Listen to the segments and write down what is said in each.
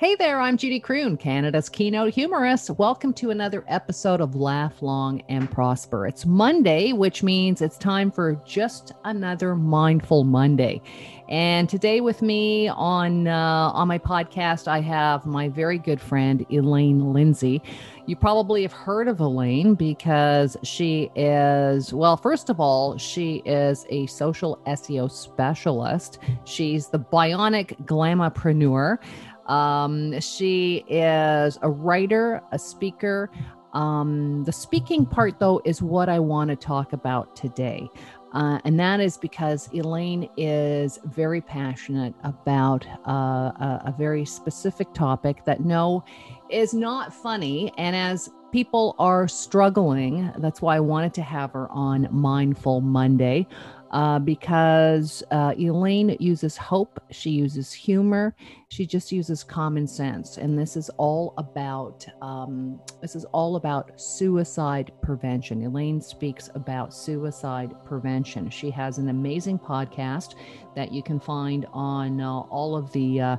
Hey there, I'm Judy Kroon, Canada's keynote humorist. Welcome to another episode of Laugh Long and Prosper. It's Monday, which means it's time for just another Mindful Monday. And today with me on my podcast, I have my very good friend, Elaine Lindsay. You probably have heard of Elaine because she is, well, first of all, she is a social SEO specialist. She's the bionic glamopreneur. She is a writer, a speaker. The speaking part, though, is what I want to talk about today. And that is because Elaine is very passionate about a very specific topic that, no, is not funny. And as people are struggling, that's why I wanted to have her on Mindful Monday, because Elaine uses hope, she uses humor, she just uses common sense, and this is all about suicide prevention. Elaine speaks about suicide prevention. She has an amazing podcast that you can find on all of the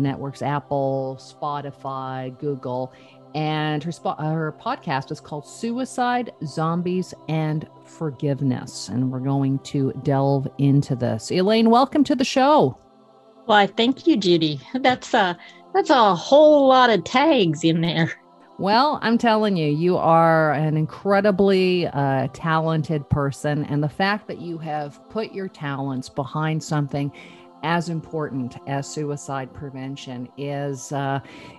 networks: Apple, Spotify, Google. And her podcast is called Suicide, Zombies, and Forgiveness. And we're going to delve into this. Elaine, welcome to the show. Why, thank you, Judy. That's a whole lot of tags in there. Well, I'm telling you, you are an incredibly talented person. And the fact that you have put your talents behind something as important as suicide prevention is,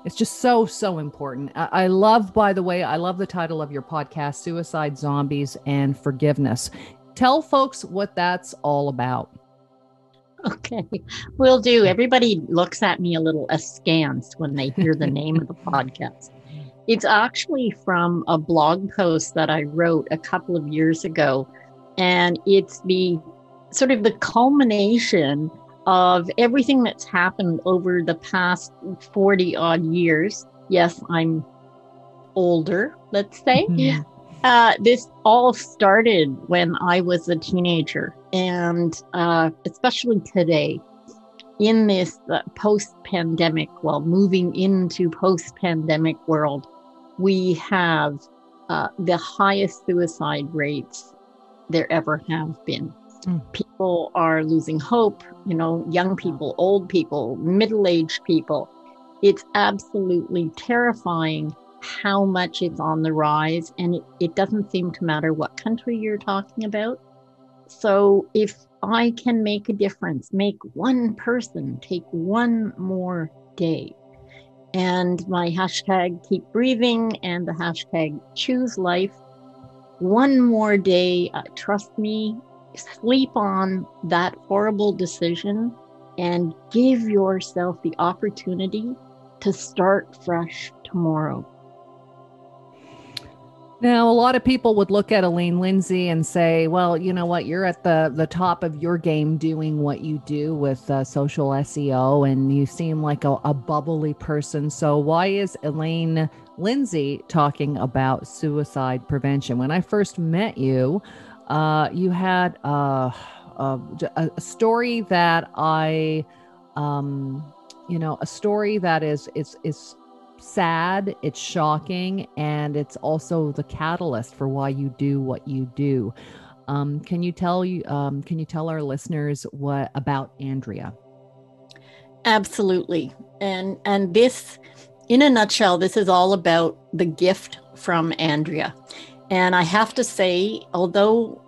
it's just so, so important. I love, by the way, I love the title of your podcast, Suicide, Zombies, and Forgiveness. Tell folks what that's all about. Okay, will do. Everybody looks at me a little askance when they hear the name of the podcast. It's actually from a blog post that I wrote a couple of years ago. And it's the sort of the culmination of everything that's happened over the past 40 odd years. Yes, I'm older, let's say. Mm-hmm. This all started when I was a teenager, and especially today in this post-pandemic, well, moving into post-pandemic world, we have the highest suicide rates there ever have been. People are losing hope, you know, young people, old people, middle-aged people. It's absolutely terrifying how much it's on the rise, and it doesn't seem to matter what country you're talking about. So if I can make a difference, make one person take one more day, and my hashtag keep breathing and the hashtag choose life, one more day, trust me, sleep on that horrible decision and give yourself the opportunity to start fresh tomorrow. Now, a lot of people would look at Elaine Lindsay and say, well, you know what, you're at the top of your game doing what you do with social SEO, and you seem like a bubbly person. So why is Elaine Lindsay talking about suicide prevention? When I first met you, you had a story that a story that is sad, it's shocking, and it's also the catalyst for why you do what you do. Can you tell our listeners what about Andrea? Absolutely, and this, in a nutshell, this is all about the gift from Andrea. And I have to say, although,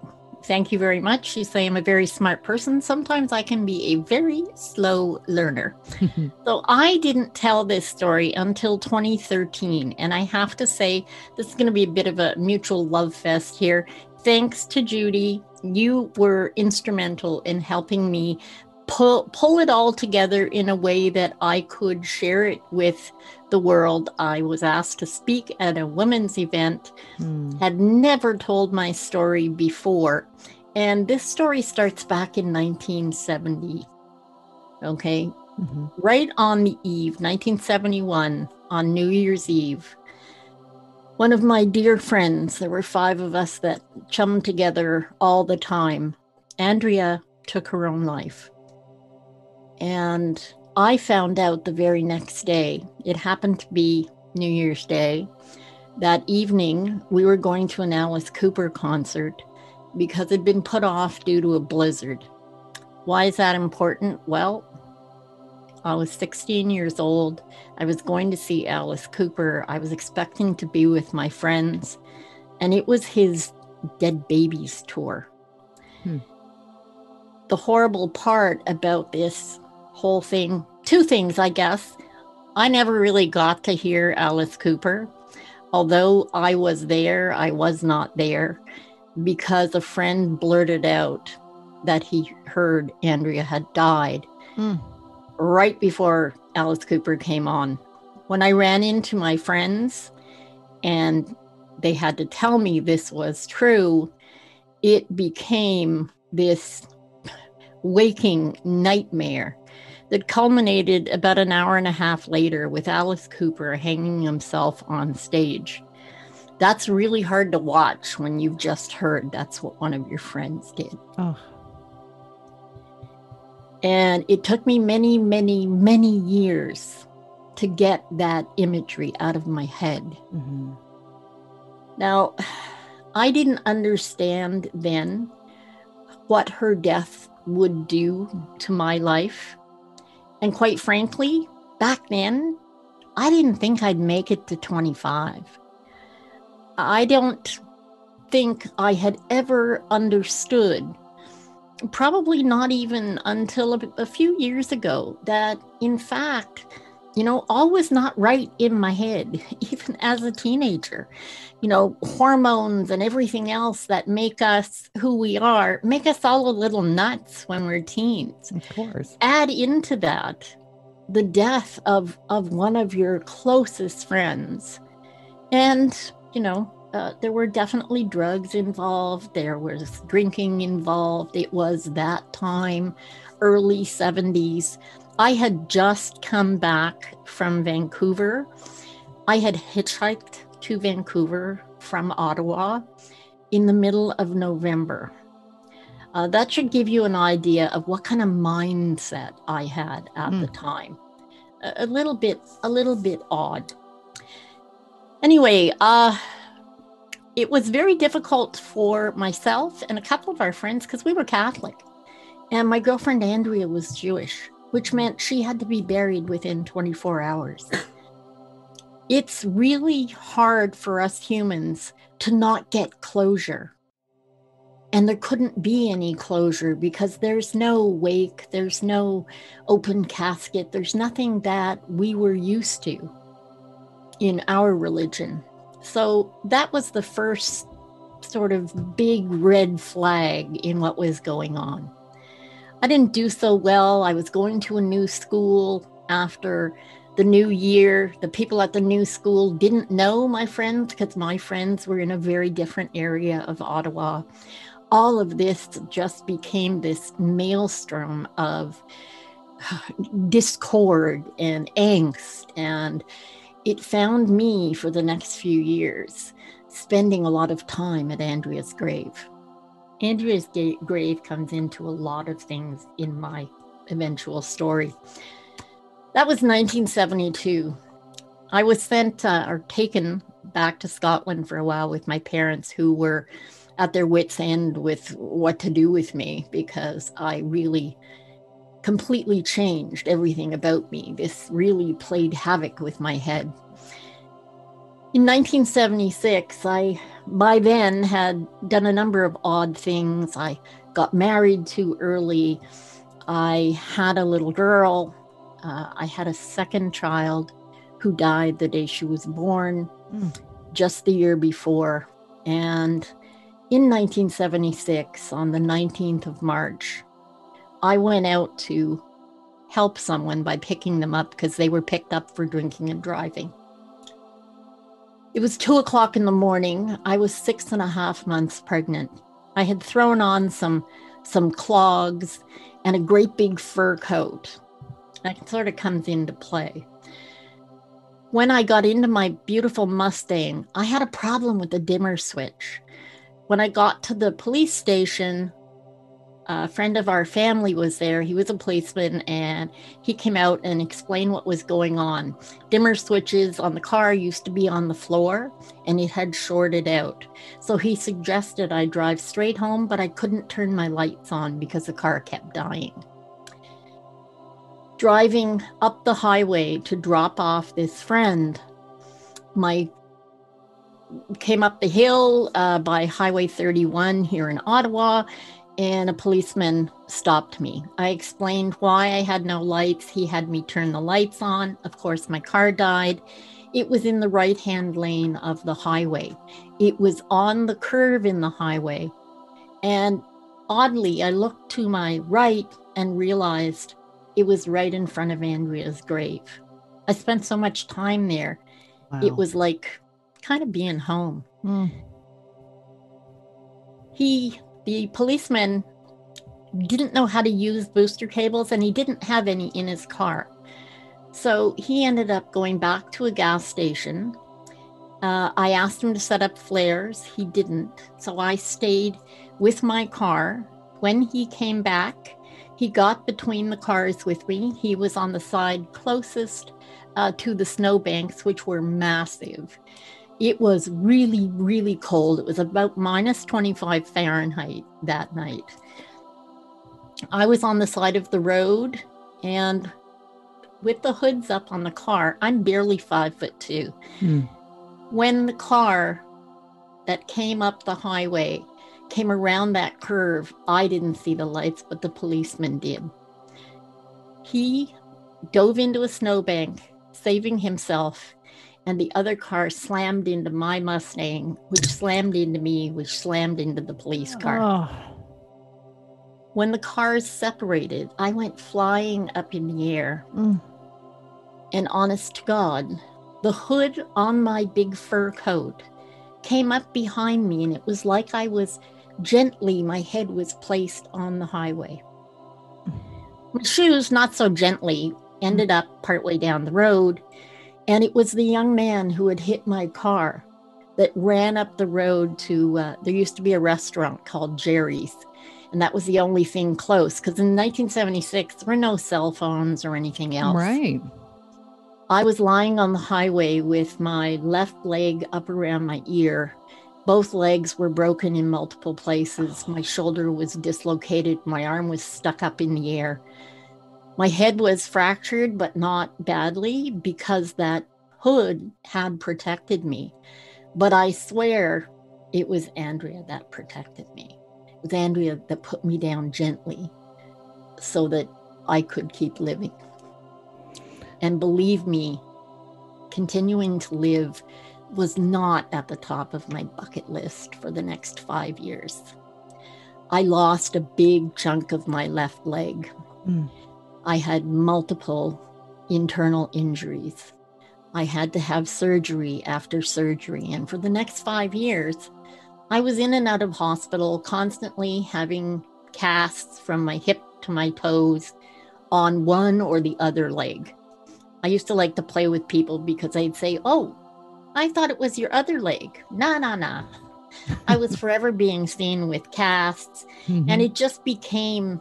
thank you very much, you say I'm a very smart person, sometimes I can be a very slow learner. So I didn't tell this story until 2013. And I have to say, this is going to be a bit of a mutual love fest here. Thanks to Judy, you were instrumental in helping me pull it all together in a way that I could share it with the world. I was asked to speak at a women's event, had never told my story before. And this story starts back in 1970. Okay. Mm-hmm. Right on the eve, 1971, on New Year's Eve, one of my dear friends, there were five of us that chummed together all the time, Andrea took her own life. And I found out the very next day, it happened to be New Year's Day. That evening, we were going to an Alice Cooper concert because it had been put off due to a blizzard. Why is that important? Well, I was 16 years old. I was going to see Alice Cooper. I was expecting to be with my friends, and it was his Dead Babies tour. The horrible part about this whole thing, two things, I guess. I never really got to hear Alice Cooper. Although I was there, I was not there because a friend blurted out that he heard Andrea had died right before Alice Cooper came on. When I ran into my friends and they had to tell me this was true, it became this waking nightmare that culminated about an hour and a half later with Alice Cooper hanging himself on stage. That's really hard to watch when you've just heard that's what one of your friends did. Oh. And it took me many, many, many years to get that imagery out of my head. Mm-hmm. Now, I didn't understand then what her death would do to my life. And quite frankly, back then, I didn't think I'd make it to 25. I don't think I had ever understood, probably not even until a few years ago, that in fact, you know, all was not right in my head, even as a teenager. You know, hormones and everything else that make us who we are, make us all a little nuts when we're teens. Of course. Add into that the death of one of your closest friends. And, you know, there were definitely drugs involved. There was drinking involved. It was that time, early 70s. I had just come back from Vancouver. I had hitchhiked to Vancouver from Ottawa in the middle of November. That should give you an idea of what kind of mindset I had at the time. A little bit odd. Anyway, it was very difficult for myself and a couple of our friends because we were Catholic, and my girlfriend Andrea was Jewish, which meant she had to be buried within 24 hours. It's really hard for us humans to not get closure. And there couldn't be any closure because there's no wake, there's no open casket, there's nothing that we were used to in our religion. So that was the first sort of big red flag in what was going on. I didn't do so well. I was going to a new school after the new year. The people at the new school didn't know my friends because my friends were in a very different area of Ottawa. All of this just became this maelstrom of discord and angst. And it found me for the next few years, spending a lot of time at Andrea's grave. Andrea's grave comes into a lot of things in my eventual story. That was 1972. I was sent or taken back to Scotland for a while with my parents, who were at their wits' end with what to do with me because I really completely changed everything about me. This really played havoc with my head. In 1976, I, by then, had done a number of odd things. I got married too early. I had a little girl. I had a second child who died the day she was born, just the year before. And in 1976, on the 19th of March, I went out to help someone by picking them up because they were picked up for drinking and driving. It was 2:00 in the morning. I was 6.5 months pregnant. I had thrown on some clogs and a great big fur coat. That sort of comes into play. When I got into my beautiful Mustang, I had a problem with the dimmer switch. When I got to the police station, A friend of our family was there. He was a policeman, and he came out and explained what was going on. Dimmer switches on the car used to be on the floor, and it had shorted out. So he suggested I drive straight home, but I couldn't turn my lights on because the car kept dying. Driving up the highway to drop off this friend, came up the hill by Highway 31 here in Ottawa, and a policeman stopped me. I explained why I had no lights. He had me turn the lights on. Of course, my car died. It was in the right-hand lane of the highway. It was on the curve in the highway. And oddly, I looked to my right and realized it was right in front of Andrea's grave. I spent so much time there. Wow. It was like kind of being home. Mm. The policeman didn't know how to use booster cables, and he didn't have any in his car. So he ended up going back to a gas station. I asked him to set up flares. He didn't. So I stayed with my car. When he came back, he got between the cars with me. He was on the side closest to the snowbanks, which were massive. It was really, really cold. It was about minus 25 Fahrenheit that night. I was on the side of the road, and with the hoods up on the car, I'm barely 5'2". Mm. When the car that came up the highway came around that curve, I didn't see the lights, but the policeman did. He dove into a snowbank, saving himself, and the other car slammed into my Mustang, which slammed into me, which slammed into the police car. Oh. When the cars separated, I went flying up in the air. Mm. And honest to God, the hood on my big fur coat came up behind me, and it was like I was gently, my head was placed on the highway. My shoes, not so gently, ended up partway down the road. And it was the young man who had hit my car that ran up the road to, there used to be a restaurant called Jerry's. And that was the only thing close, because in 1976, there were no cell phones or anything else. Right. I was lying on the highway with my left leg up around my ear. Both legs were broken in multiple places. My shoulder was dislocated. My arm was stuck up in the air. My head was fractured, but not badly, because that hood had protected me. But I swear it was Andrea that protected me. It was Andrea that put me down gently so that I could keep living. And believe me, continuing to live was not at the top of my bucket list for the next 5 years. I lost a big chunk of my left leg. Mm. I had multiple internal injuries. I had to have surgery after surgery. And for the next 5 years, I was in and out of hospital, constantly having casts from my hip to my toes on one or the other leg. I used to like to play with people because I'd say, oh, I thought it was your other leg. Nah, nah, nah. I was forever being seen with casts. Mm-hmm. And it just became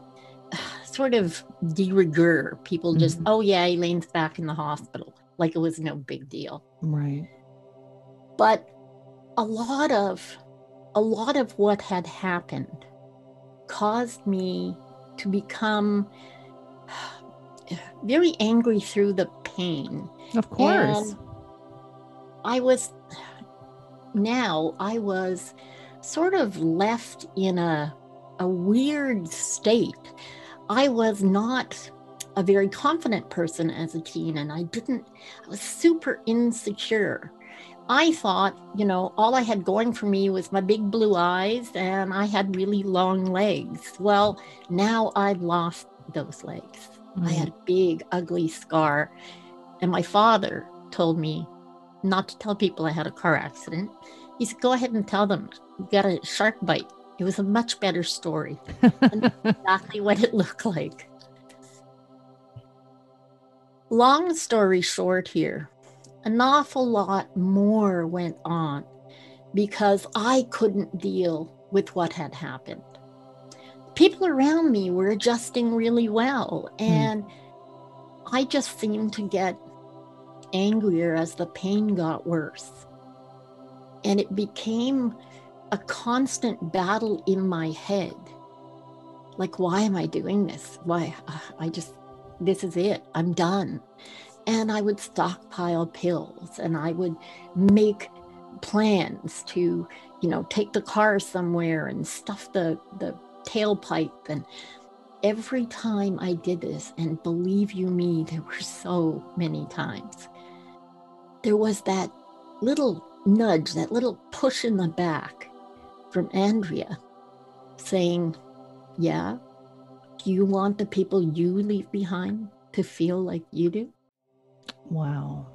sort of de rigueur. People just, mm-hmm. Oh yeah, Elaine's back in the hospital. Like it was no big deal. Right. But a lot of what had happened caused me to become very angry through the pain. Of course. And I was sort of left in a weird state. I was not a very confident person as a teen, and I was super insecure. I thought, all I had going for me was my big blue eyes, and I had really long legs. Well, now I've lost those legs. Mm-hmm. I had a big, ugly scar, and my father told me not to tell people I had a car accident. He said, go ahead and tell them you got a shark bite. It was a much better story. And that's exactly what it looked like. Long story short here, an awful lot more went on because I couldn't deal with what had happened. people around me were adjusting really well. And I just seemed to get angrier as the pain got worse. And it became a constant battle in my head. Like, why am I doing this? Why? This is it. I'm done. And I would stockpile pills, and I would make plans to, you know, take the car somewhere and stuff the tailpipe. And every time I did this, and believe you me, there were so many times, there was that little nudge, that little push in the back from Andrea saying, yeah, do you want the people you leave behind to feel like you do? Wow.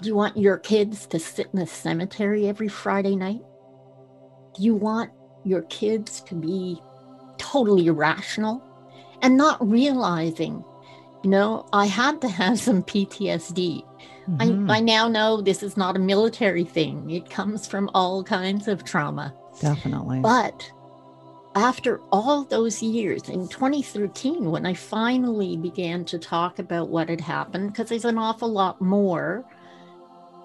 Do you want your kids to sit in the cemetery every Friday night? Do you want your kids to be totally irrational and not realizing, you know, I had to have some PTSD. Mm-hmm. I now know this is not a military thing. It comes from all kinds of trauma. Definitely. But after all those years, in 2013, when I finally began to talk about what had happened, because there's an awful lot more,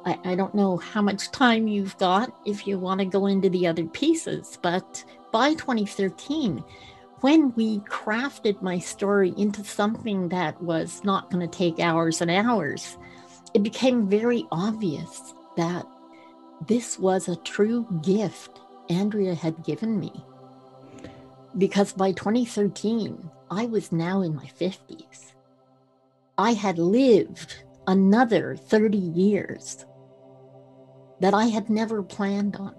I don't know how much time you've got if you want to go into the other pieces, but by 2013, when we crafted my story into something that was not going to take hours and hours, it became very obvious that this was a true gift Andrea had given me. Because by 2013, I was now in my 50s. I had lived another 30 years that I had never planned on,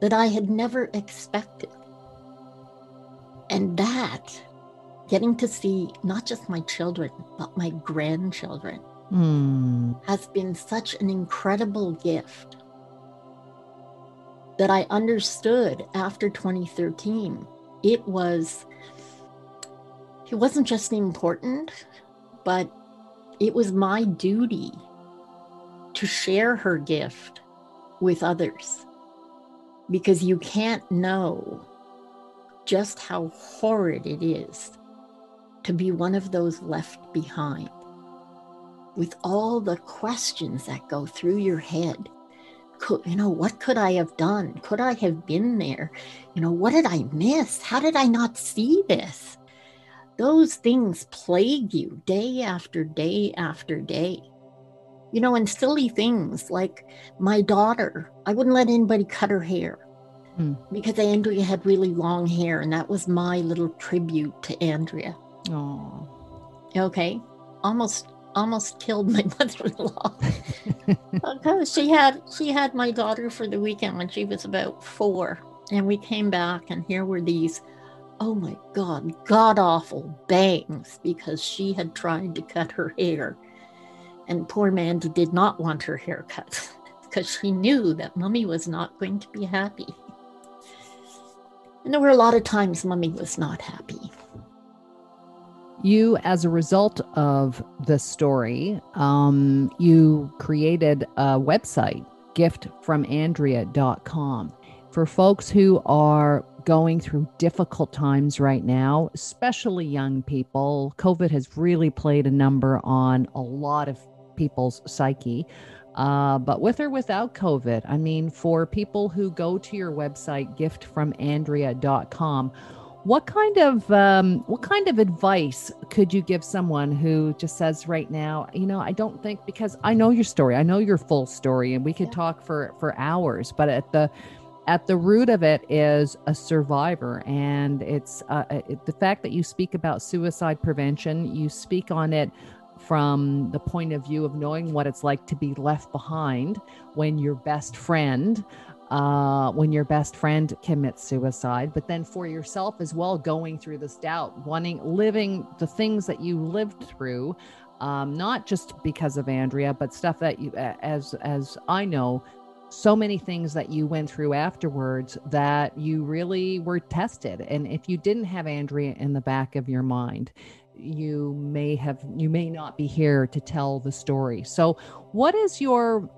that I had never expected. And that, getting to see not just my children, but my grandchildren, has been such an incredible gift that I understood after 2013. It wasn't just important, but it was my duty to share her gift with others, because you can't know just how horrid it is to be one of those left behind, with all the questions that go through your head. You know, what could I have done? Could I have been there? You know, what did I miss? How did I not see this? Those things plague you day after day after day. You know, and silly things like my daughter, I wouldn't let anybody cut her hair because Andrea had really long hair, and that was my little tribute to Andrea. Oh, okay. Almost killed my mother-in-law. Because she had my daughter for the weekend when she was about 4, and we came back, and here were these, oh my God, god-awful bangs, because she had tried to cut her hair, and poor Mandy did not want her hair cut because she knew that Mommy was not going to be happy. And there were a lot of times Mommy was not happy. You, as a result of the story, you created a website, giftfromandrea.com, for folks who are going through difficult times right now, especially young people. COVID has really played a number on a lot of people's psyche, but with or without COVID, I mean, for people who go to your website, giftfromandrea.com, What kind of advice could you give someone who just says right now, you know, I don't think, because I know your story, I know your full story, and we could talk for hours, but at the root of it is a survivor, and it's the fact that you speak about suicide prevention, you speak on it from the point of view of knowing what it's like to be left behind when your best friend. When your best friend commits suicide, but then for yourself as well, going through this doubt, living the things that you lived through, not just because of Andrea, but stuff that you, as I know, so many things that you went through afterwards that you really were tested. And if you didn't have Andrea in the back of your mind, you may not be here to tell the story. So what is your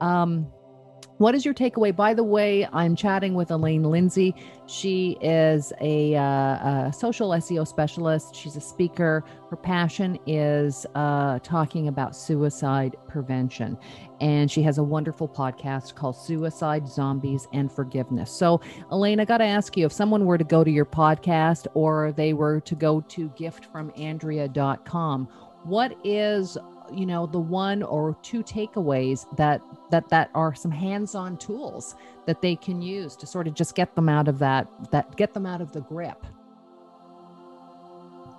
What is your takeaway? By the way, I'm chatting with Elaine Lindsay. She is a social SEO specialist. She's a speaker. Her passion is talking about suicide prevention. And she has a wonderful podcast called Suicide, Zombies, and Forgiveness. So, Elaine, I got to ask you, if someone were to go to your podcast or they were to go to giftfromandrea.com, what is, you know, the one or two takeaways that are some hands-on tools that they can use to sort of just get them out of that get them out of the grip?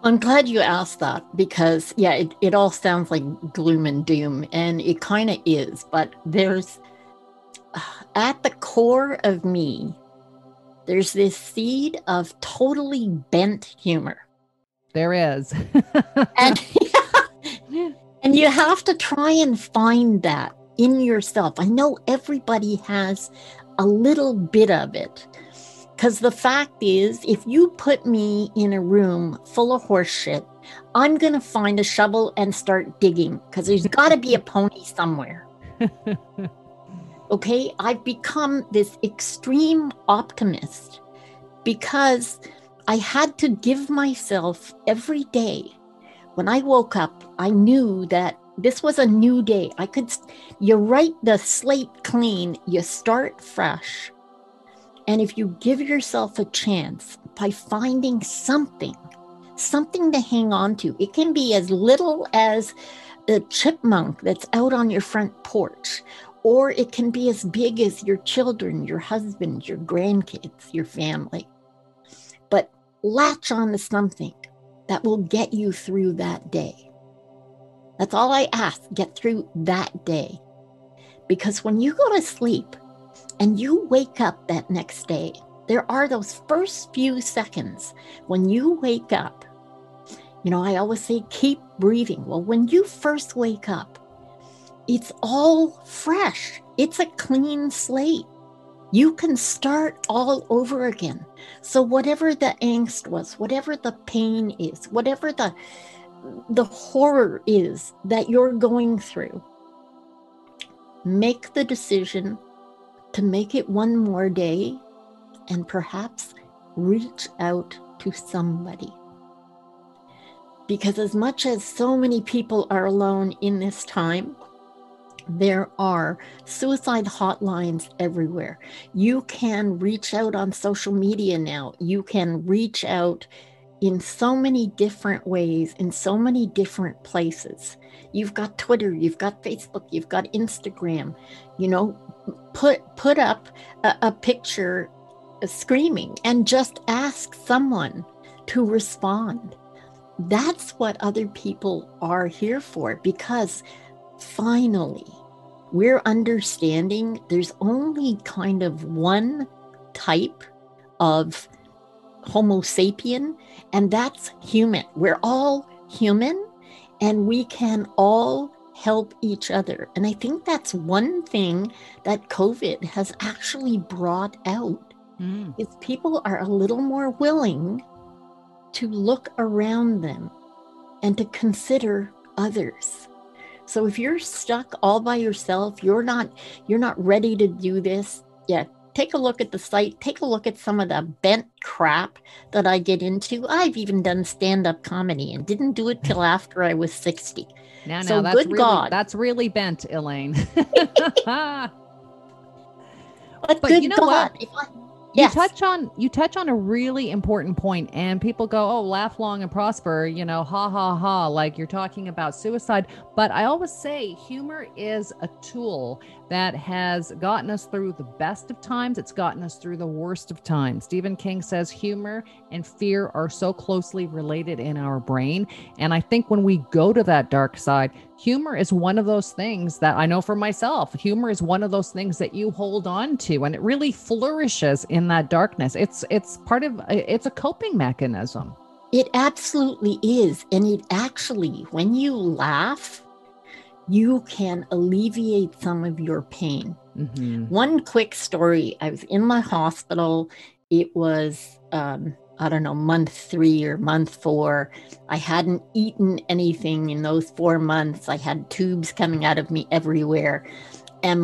I'm glad you asked that, because it all sounds like gloom and doom, and it kind of is, but there's at the core of me, there's this seed of totally bent humor. There is. And you have to try and find that in yourself. I know everybody has a little bit of it, because the fact is, if you put me in a room full of horseshit, I'm going to find a shovel and start digging, because there's got to be a pony somewhere. Okay, I've become this extreme optimist because I had to give myself every day. When I woke up, I knew that this was a new day. You write the slate clean, you start fresh. And if you give yourself a chance by finding something to hang on to, it can be as little as a chipmunk that's out on your front porch, or it can be as big as your children, your husband, your grandkids, your family. But latch on to something that will get you through that day. That's all I ask, get through that day. Because when you go to sleep and you wake up that next day, there are those first few seconds when you wake up. You know, I always say, keep breathing. Well, when you first wake up, it's all fresh. It's a clean slate. You can start all over again. So whatever the angst was, whatever the pain is, whatever the horror is that you're going through, make the decision to make it one more day and perhaps reach out to somebody. Because as much as so many people are alone in this time, there are suicide hotlines everywhere. You can reach out on social media now. You can reach out in so many different ways, in so many different places. You've got Twitter, you've got Facebook, you've got Instagram. You know, put up a picture screaming and just ask someone to respond. That's what other people are here for, because finally, we're understanding there's only kind of one type of Homo sapien, and that's human. We're all human, and we can all help each other. And I think that's one thing that COVID has actually brought out, is people are a little more willing to look around them and to consider others. So if you're stuck all by yourself, you're not ready to do this. Yeah, take a look at the site. Take a look at some of the bent crap that I get into. I've even done stand-up comedy and didn't do it till after I was 60. Now, so that's good, really, God. That's really bent, Elaine. but good, you know, God. What? Yes. You touch on a really important point, and people go, oh, laugh long and prosper, you know, ha, ha, ha, like you're talking about suicide. But I always say humor is a tool that has gotten us through the best of times. It's gotten us through the worst of times. Stephen King says humor and fear are so closely related in our brain. And I think when we go to that dark side, humor is one of those things that I know for myself. Humor is one of those things that you hold on to, and it really flourishes in that darkness. It's a coping mechanism. It absolutely is. And it actually, when you laugh, you can alleviate some of your pain. Mm-hmm. One quick story. I was in my hospital. It was, I don't know, month 3 or month 4. I hadn't eaten anything in those 4 months. I had tubes coming out of me everywhere. And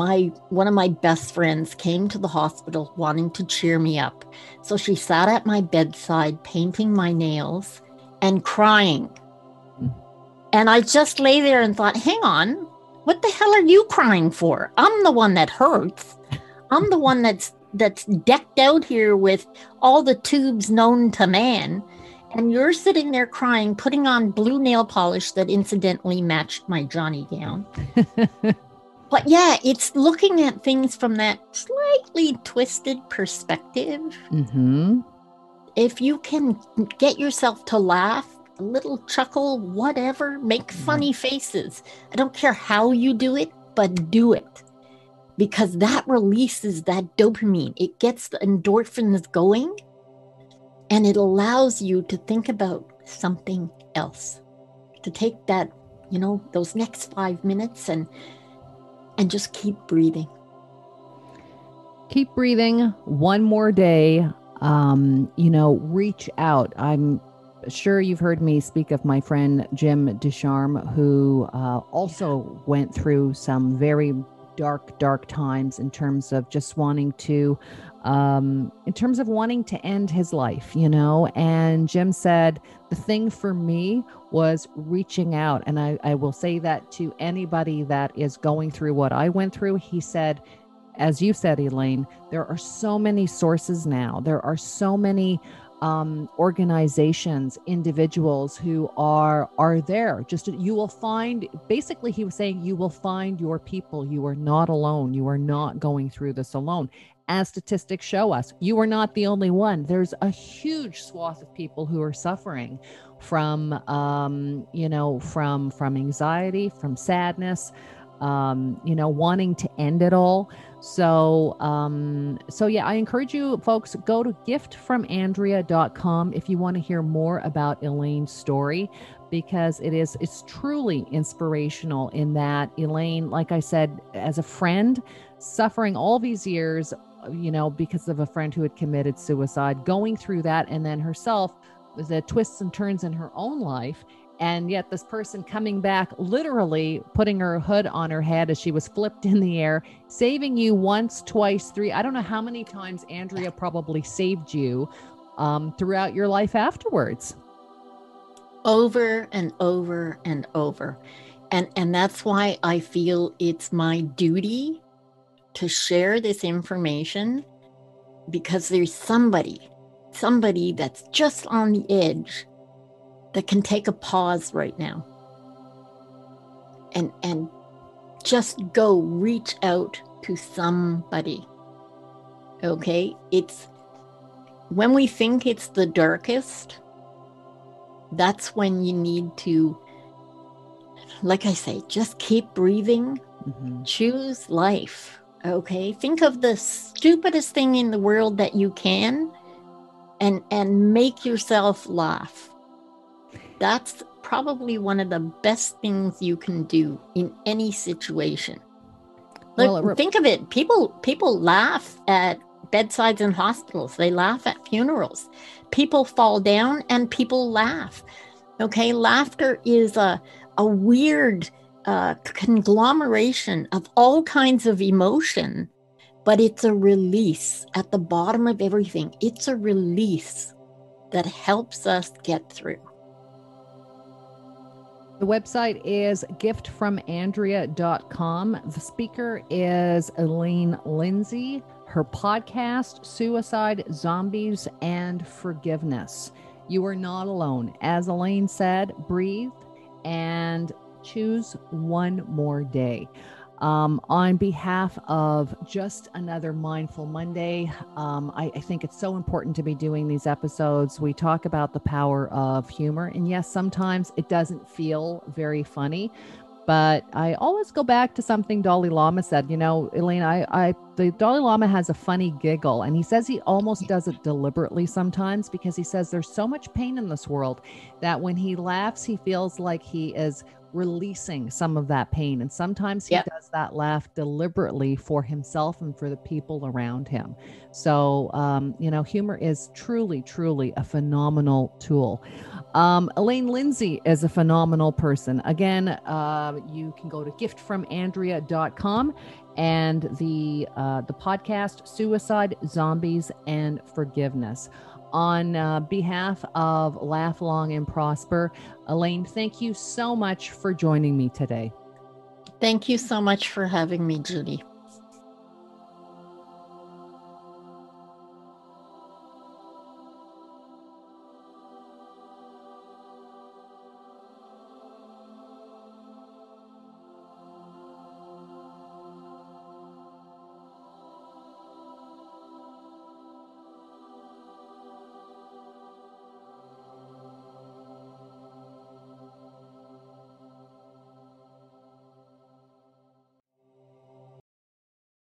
one of my best friends came to the hospital wanting to cheer me up. So she sat at my bedside painting my nails and crying. And I just lay there and thought, hang on, what the hell are you crying for? I'm the one that hurts. I'm the one that's decked out here with all the tubes known to man. And you're sitting there crying, putting on blue nail polish that incidentally matched my Johnny gown. But yeah, it's looking at things from that slightly twisted perspective. Mm-hmm. If you can get yourself to laugh, a little chuckle, whatever, make funny faces. I don't care how you do it, but do it. Because that releases that dopamine. It gets the endorphins going, and it allows you to think about something else. To take that, those next 5 minutes and just keep breathing. Keep breathing one more day. Reach out. I'm sure you've heard me speak of my friend, Jim DeCharme, who also went through some very dark times in terms of just wanting to, end his life, and Jim said, the thing for me was reaching out. And I will say that to anybody that is going through what I went through. He said, as you said, Elaine, there are so many sources now. There are so many organizations, individuals who are there. Just, you will find, basically he was saying, you will find your people. You are not alone. You are not going through this alone. As statistics show us, you are not the only one. There's a huge swath of people who are suffering from anxiety, from sadness, wanting to end it all. So yeah, I encourage you folks, go to giftfromandrea.com if you want to hear more about Elaine's story, because it's truly inspirational in that Elaine, like I said, as a friend, suffering all these years, because of a friend who had committed suicide, going through that, and then herself, the twists and turns in her own life. And yet this person coming back, literally putting her hood on her head as she was flipped in the air, saving you once, twice, three. I don't know how many times Andrea probably saved you throughout your life afterwards. Over and over and over. And that's why I feel it's my duty to share this information, because there's somebody that's just on the edge that can take a pause right now and just go reach out to somebody. Okay? It's when we think it's the darkest, that's when you need to, like I say, just keep breathing. Mm-hmm. Choose life. Okay? Think of the stupidest thing in the world that you can and make yourself laugh. That's probably one of the best things you can do in any situation. Think of it. People laugh at bedsides in hospitals. They laugh at funerals. People fall down and people laugh. Okay? Laughter is a weird conglomeration of all kinds of emotion, but it's a release at the bottom of everything. It's a release that helps us get through. The website is giftfromandrea.com. The speaker is Elaine Lindsay. Her podcast, Suicide, Zombies, and Forgiveness. You are not alone. As Elaine said, breathe and choose one more day. On behalf of just another Mindful Monday, I think it's so important to be doing these episodes. We talk about the power of humor, and yes, sometimes it doesn't feel very funny, but I always go back to something Dalai Lama said. Elaine, the Dalai Lama has a funny giggle, and he says he almost does it deliberately sometimes, because he says there's so much pain in this world that when he laughs, he feels like he is releasing some of that pain. And sometimes he does that laugh deliberately for himself and for the people around him. So, humor is truly, truly a phenomenal tool. Elaine Lindsay is a phenomenal person. Again, you can go to giftfromandrea.com and the podcast, Suicide, Zombies, and Forgiveness. On behalf of Laugh Long and Prosper, Elaine, thank you so much for joining me today. Thank you so much for having me, Judy.